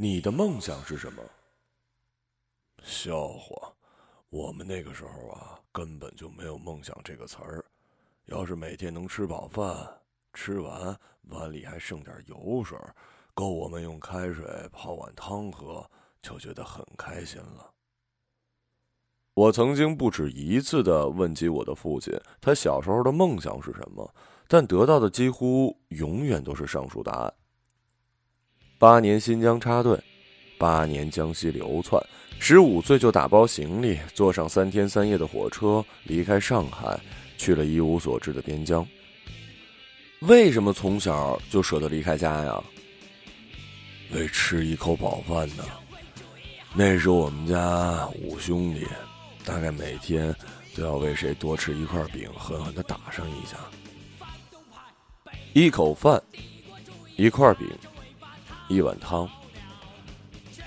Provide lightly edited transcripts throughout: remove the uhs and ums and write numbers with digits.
你的梦想是什么？笑话，我们那个时候啊，根本就没有梦想这个词儿。要是每天能吃饱饭，吃完碗里还剩点油水，够我们用开水泡碗汤喝，就觉得很开心了。我曾经不止一次地问及我的父亲，他小时候的梦想是什么，但得到的几乎永远都是上述答案。8年新疆插队，8年江西流窜，15岁就打包行李，坐上3天3夜的火车，离开上海，去了一无所知的边疆。为什么从小就舍得离开家呀？为吃一口饱饭呢。那时候我们家5兄弟，大概每天都要为谁多吃一块饼狠狠地打上一下。一口饭，一块饼，一碗汤。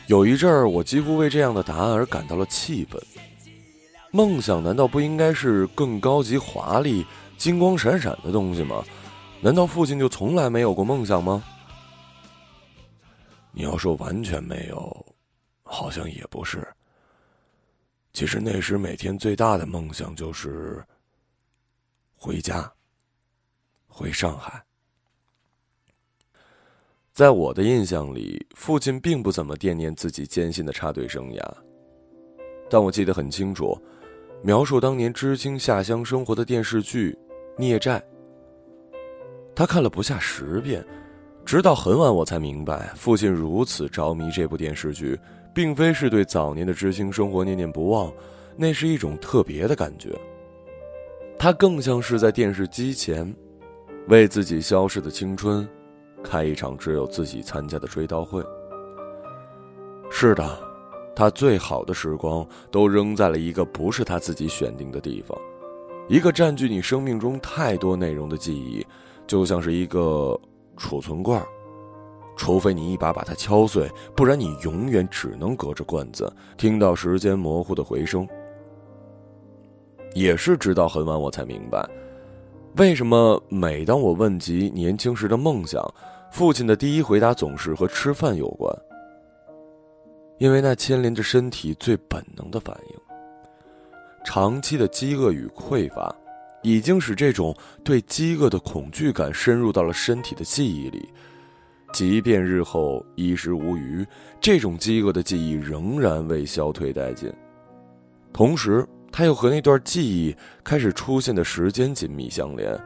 有一阵儿，我几乎为这样的答案而感到了气愤。梦想难道不应该是更高级、华丽、金光闪闪的东西吗？难道父亲就从来没有过梦想吗？你要说完全没有，好像也不是。其实那时每天最大的梦想就是回家，回上海。在我的印象里，父亲并不怎么惦念自己艰辛的插队生涯，但我记得很清楚，描述当年知青下乡生活的电视剧《孽债》，他看了不下10遍，直到很晚我才明白，父亲如此着迷这部电视剧，并非是对早年的知青生活念念不忘，那是一种特别的感觉。他更像是在电视机前，为自己消逝的青春开一场只有自己参加的追悼会。是的，他最好的时光都扔在了一个不是他自己选定的地方，一个占据你生命中太多内容的记忆，就像是一个储存罐，除非你一把把它敲碎，不然你永远只能隔着罐子听到时间模糊的回声。也是直到很晚我才明白，为什么每当我问及年轻时的梦想，父亲的第一回答总是和吃饭有关，因为那牵连着身体最本能的反应。长期的饥饿与匮乏，已经使这种对饥饿的恐惧感深入到了身体的记忆里，即便日后衣食无余，这种饥饿的记忆仍然未消退殆尽。同时它又和那段记忆开始出现的时间紧密相连，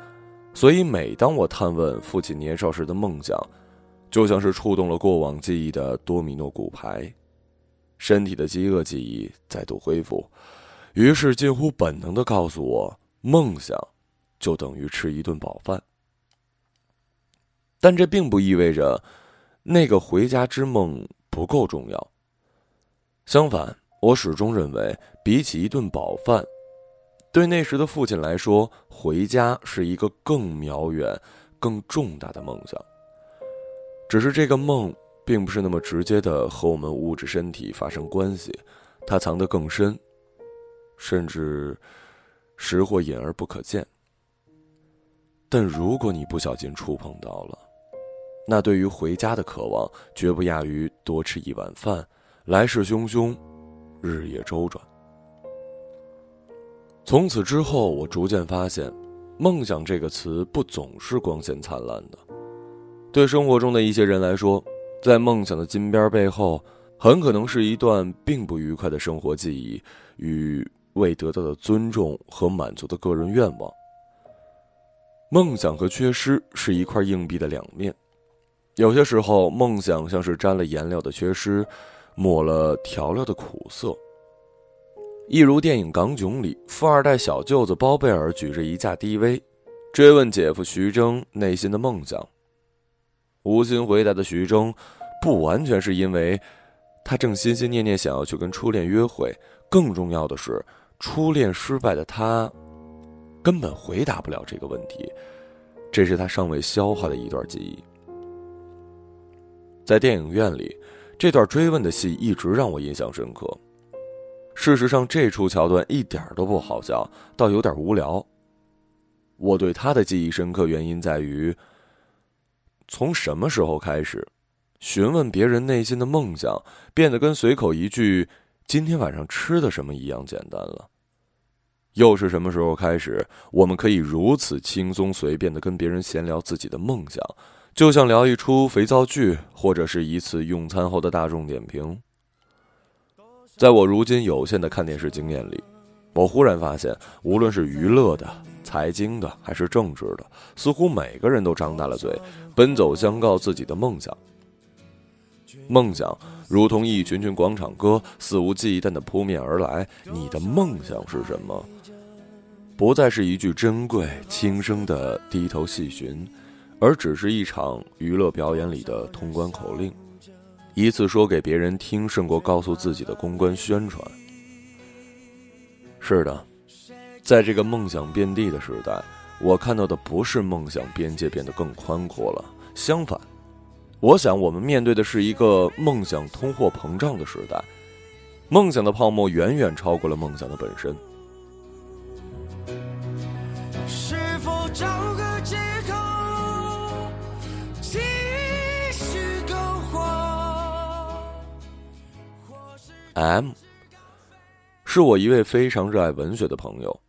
所以每当我探问父亲年少时的梦想，就像是触动了过往记忆的多米诺骨牌，身体的饥饿记忆再度恢复，于是近乎本能地告诉我，梦想就等于吃一顿饱饭。但这并不意味着那个回家之梦不够重要，相反，我始终认为，比起一顿饱饭，对那时的父亲来说，回家是一个更渺远、更重大的梦想。只是这个梦并不是那么直接的和我们物质身体发生关系，它藏得更深，甚至时或隐而不可见。但如果你不小心触碰到了，那对于回家的渴望绝不亚于多吃一碗饭，来势汹汹，日夜周转。从此之后，我逐渐发现，梦想这个词不总是光鲜灿烂的。对生活中的一些人来说，在梦想的金边背后，很可能是一段并不愉快的生活记忆与未得到的尊重和满足的个人愿望。梦想和缺失是一块硬币的两面，有些时候梦想像是沾了颜料的缺失，抹了调料的苦涩。一如电影《港囧》里，富二代小舅子包贝尔举着一架 DV 追问姐夫徐峥内心的梦想，无心回答的徐峥不完全是因为他正心心念念想要去跟初恋约会，更重要的是，初恋失败的他根本回答不了这个问题，这是他尚未消化的一段记忆。在电影院里，这段追问的戏一直让我印象深刻。事实上，这出桥段一点都不好笑，倒有点无聊。我对他的记忆深刻，原因在于，从什么时候开始，询问别人内心的梦想，变得跟随口一句“今天晚上吃的什么”一样简单了。又是什么时候开始，我们可以如此轻松随便的跟别人闲聊自己的梦想，就像聊一出肥皂剧，或者是一次用餐后的大众点评？在我如今有限的看电视经验里，我忽然发现，无论是娱乐的、财经的，还是政治的，似乎每个人都张大了嘴，奔走相告自己的梦想。梦想如同一群群广场歌，肆无忌惮地扑面而来。你的梦想是什么？不再是一句珍贵轻声的低头细寻，而只是一场娱乐表演里的通关口令，一次说给别人听胜过告诉自己的公关宣传。是的，在这个梦想遍地的时代，我看到的不是梦想边界变得更宽阔了，相反，我想我们面对的是一个梦想通货膨胀的时代，梦想的泡沫远远超过了梦想的本身。是否找个借口继续篝火？ M 是我一位非常热爱文学的朋友，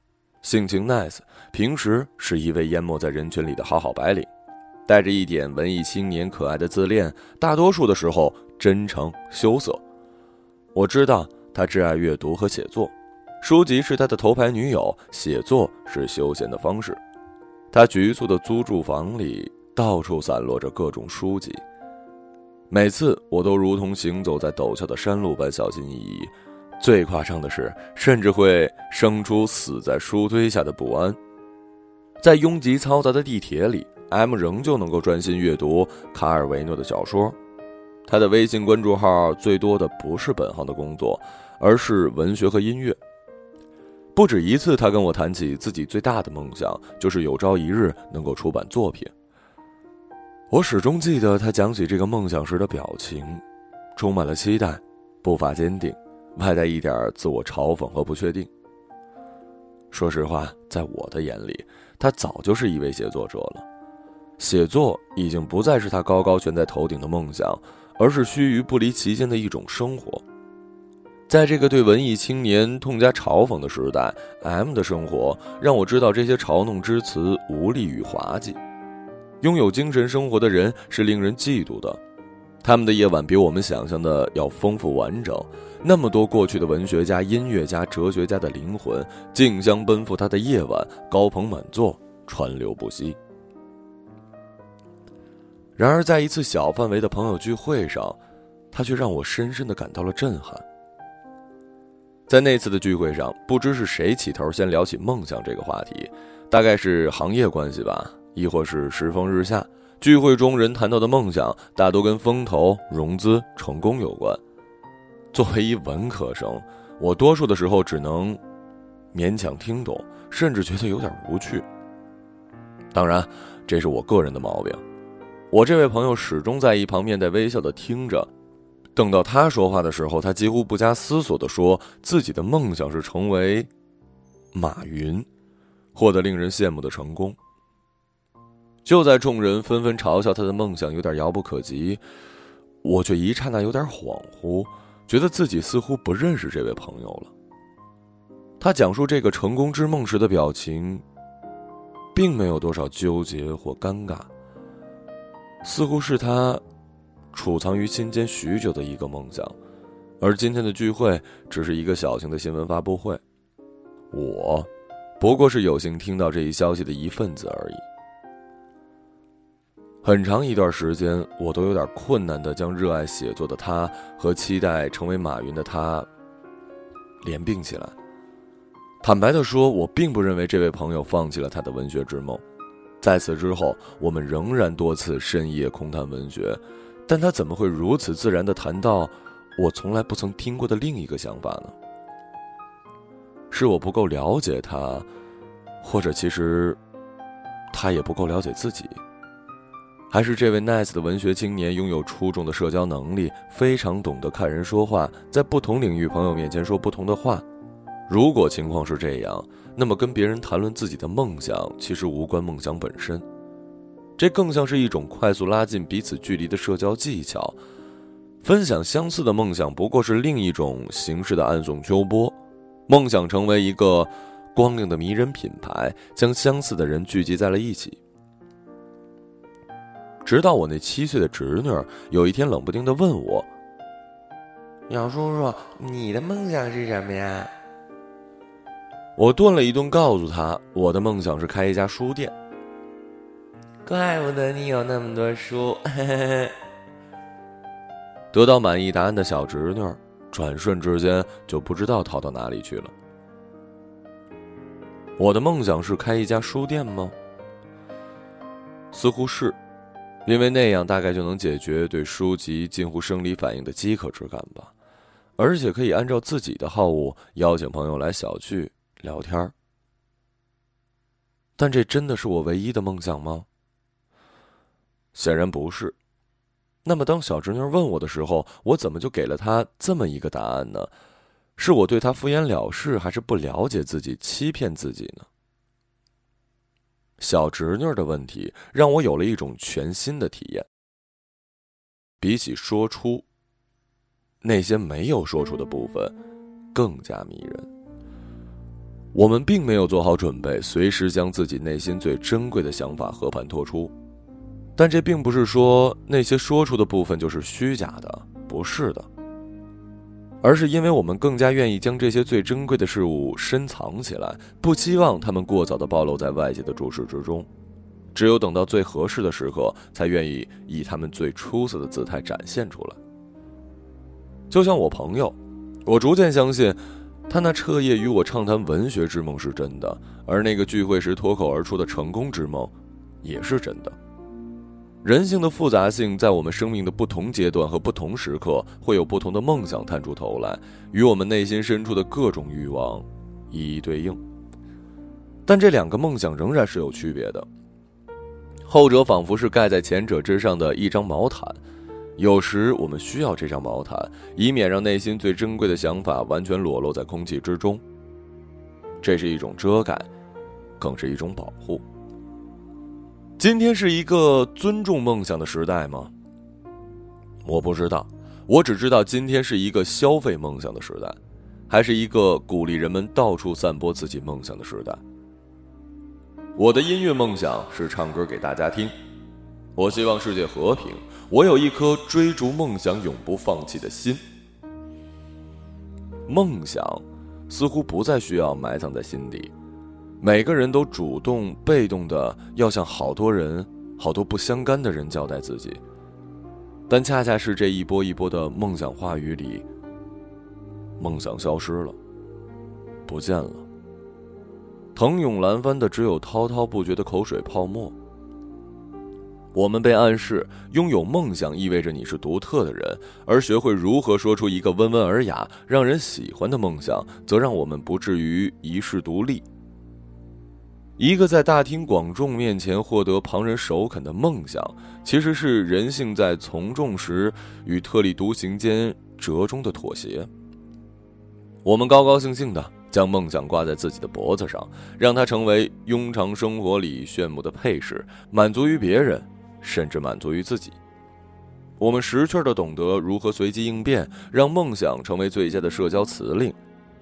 性情 nice， 平时是一位淹没在人群里的好好白领，带着一点文艺青年可爱的自恋，大多数的时候真诚羞涩。我知道他挚爱阅读和写作，书籍是他的头牌女友，写作是休闲的方式。他局促的租住房里到处散落着各种书籍，每次我都如同行走在陡峭的山路般小心翼翼，最夸张的是甚至会生出死在书堆下的不安。在拥挤嘈杂的地铁里，M 仍旧能够专心阅读卡尔维诺的小说。他的微信关注号最多的不是本行的工作，而是文学和音乐。不止一次他跟我谈起自己最大的梦想就是有朝一日能够出版作品。我始终记得他讲起这个梦想时的表情，充满了期待，步伐坚定，外带一点自我嘲讽和不确定。说实话，在我的眼里，他早就是一位写作者了。写作已经不再是他高高悬在头顶的梦想，而是须臾不离其间的一种生活。在这个对文艺青年痛加嘲讽的时代， M 的生活让我知道这些嘲弄之词无力与滑稽。拥有精神生活的人是令人嫉妒的，他们的夜晚比我们想象的要丰富完整，那么多过去的文学家、音乐家、哲学家的灵魂竞相奔赴他的夜晚，高朋满座，川流不息。然而在一次小范围的朋友聚会上，他却让我深深地感到了震撼。在那次的聚会上，不知是谁起头先聊起梦想这个话题，大概是行业关系吧，亦或是时风日下，聚会中人谈到的梦想大多跟风投、融资、成功有关。作为一文科生，我多数的时候只能勉强听懂，甚至觉得有点无趣。当然，这是我个人的毛病。我这位朋友始终在一旁面带微笑地听着，等到他说话的时候，他几乎不加思索地说自己的梦想是成为马云，获得令人羡慕的成功。就在众人纷纷嘲笑他的梦想有点遥不可及，我却一刹那有点恍惚，觉得自己似乎不认识这位朋友了。他讲述这个成功之梦时的表情并没有多少纠结或尴尬，似乎是他储藏于心间许久的一个梦想，而今天的聚会只是一个小型的新闻发布会，我不过是有幸听到这一消息的一份子而已。很长一段时间，我都有点困难地将热爱写作的他和期待成为马云的他联并起来。坦白地说，我并不认为这位朋友放弃了他的文学之梦。在此之后，我们仍然多次深夜空谈文学，但他怎么会如此自然地谈到我从来不曾听过的另一个想法呢？是我不够了解他，或者其实他也不够了解自己，还是这位 nice 的文学青年拥有出众的社交能力，非常懂得看人说话，在不同领域朋友面前说不同的话？如果情况是这样，那么跟别人谈论自己的梦想其实无关梦想本身，这更像是一种快速拉近彼此距离的社交技巧。分享相似的梦想不过是另一种形式的暗送秋波。梦想成为一个光亮的迷人品牌，将相似的人聚集在了一起。直到我那7岁的侄女有一天冷不丁地问我，鸟叔叔，你的梦想是什么呀？我顿了一顿，告诉她我的梦想是开一家书店。怪不得你有那么多书。得到满意答案的小侄女转瞬之间就不知道逃到哪里去了。我的梦想是开一家书店吗？似乎是，因为那样大概就能解决对书籍近乎生理反应的饥渴之感吧，而且可以按照自己的好恶邀请朋友来小聚聊天。但这真的是我唯一的梦想吗？显然不是。那么当小侄女问我的时候，我怎么就给了她这么一个答案呢？是我对她敷衍了事，还是不了解自己，欺骗自己呢？小侄女的问题让我有了一种全新的体验。比起说出，那些没有说出的部分更加迷人。我们并没有做好准备，随时将自己内心最珍贵的想法和盘托出。但这并不是说那些说出的部分就是虚假的，不是的，而是因为我们更加愿意将这些最珍贵的事物深藏起来，不期望它们过早地暴露在外界的注视之中，只有等到最合适的时刻，才愿意以它们最出色的姿态展现出来。就像我朋友，我逐渐相信他那彻夜与我畅谈文学之梦是真的，而那个聚会时脱口而出的成功之梦也是真的。人性的复杂性在我们生命的不同阶段和不同时刻会有不同的梦想探出头来，与我们内心深处的各种欲望一一对应。但这两个梦想仍然是有区别的，后者仿佛是盖在前者之上的一张毛毯，有时我们需要这张毛毯，以免让内心最珍贵的想法完全裸露在空气之中。这是一种遮盖，更是一种保护。今天是一个尊重梦想的时代吗？我不知道，我只知道今天是一个消费梦想的时代，还是一个鼓励人们到处散播自己梦想的时代。我的音乐梦想是唱歌给大家听，我希望世界和平，我有一颗追逐梦想永不放弃的心。梦想似乎不再需要埋藏在心底，每个人都主动被动的要向好多人好多不相干的人交代自己，但恰恰是这一波一波的梦想话语里，梦想消失了，不见了，腾涌蓝帆的只有滔滔不绝的口水泡沫。我们被暗示拥有梦想意味着你是独特的人，而学会如何说出一个温文尔雅让人喜欢的梦想，则让我们不至于一世独立。一个在大庭广众面前获得旁人首肯的梦想，其实是人性在从众时与特立独行间折中的妥协。我们高高兴兴地将梦想挂在自己的脖子上，让它成为庸常生活里炫目的配饰，满足于别人，甚至满足于自己。我们识趣地懂得如何随机应变，让梦想成为最佳的社交辞令。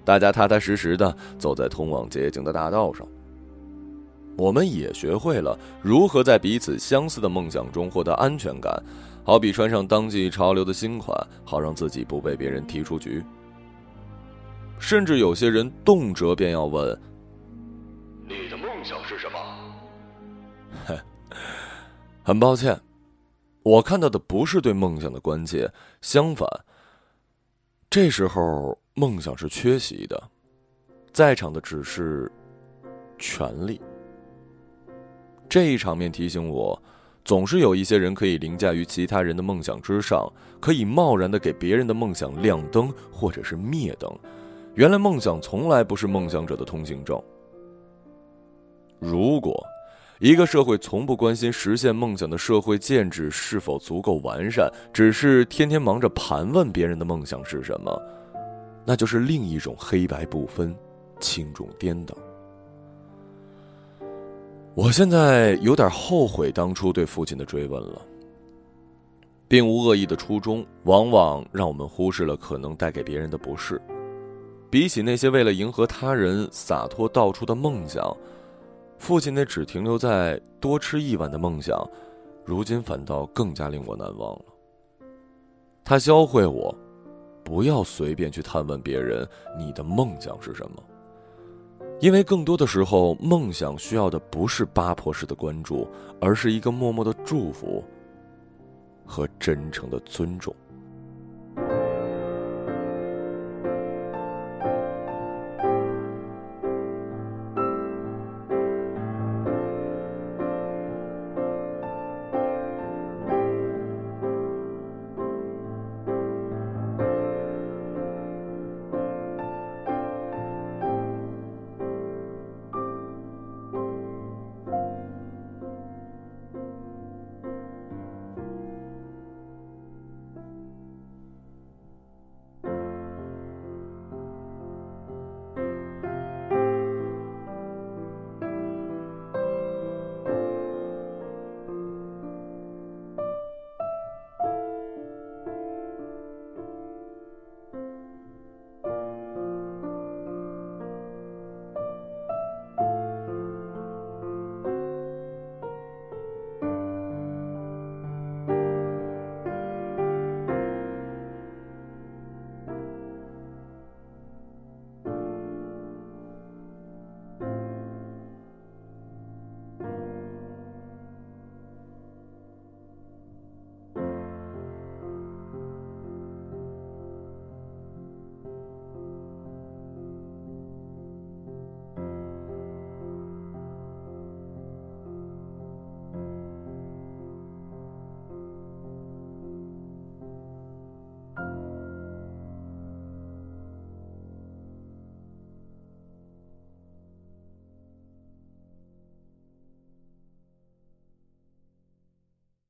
大家踏踏实实地走在通往捷径的大道上。我们也学会了如何在彼此相似的梦想中获得安全感，好比穿上当季潮流的新款，好让自己不被别人踢出局。甚至有些人动辄便要问，你的梦想是什么？很抱歉，我看到的不是对梦想的关切，相反，这时候梦想是缺席的，在场的只是权力。这一场面提醒我，总是有一些人可以凌驾于其他人的梦想之上，可以贸然地给别人的梦想亮灯或者是灭灯。原来梦想从来不是梦想者的通行证。如果一个社会从不关心实现梦想的社会建制是否足够完善，只是天天忙着盘问别人的梦想是什么，那就是另一种黑白不分、轻重颠倒。我现在有点后悔当初对父亲的追问了。并无恶意的初衷，往往让我们忽视了可能带给别人的不适。比起那些为了迎合他人洒脱到处的梦想，父亲那只停留在多吃一碗的梦想，如今反倒更加令我难忘了。他教会我，不要随便去探问别人你的梦想是什么，因为更多的时候，梦想需要的不是八婆式的关注，而是一个默默的祝福和真诚的尊重。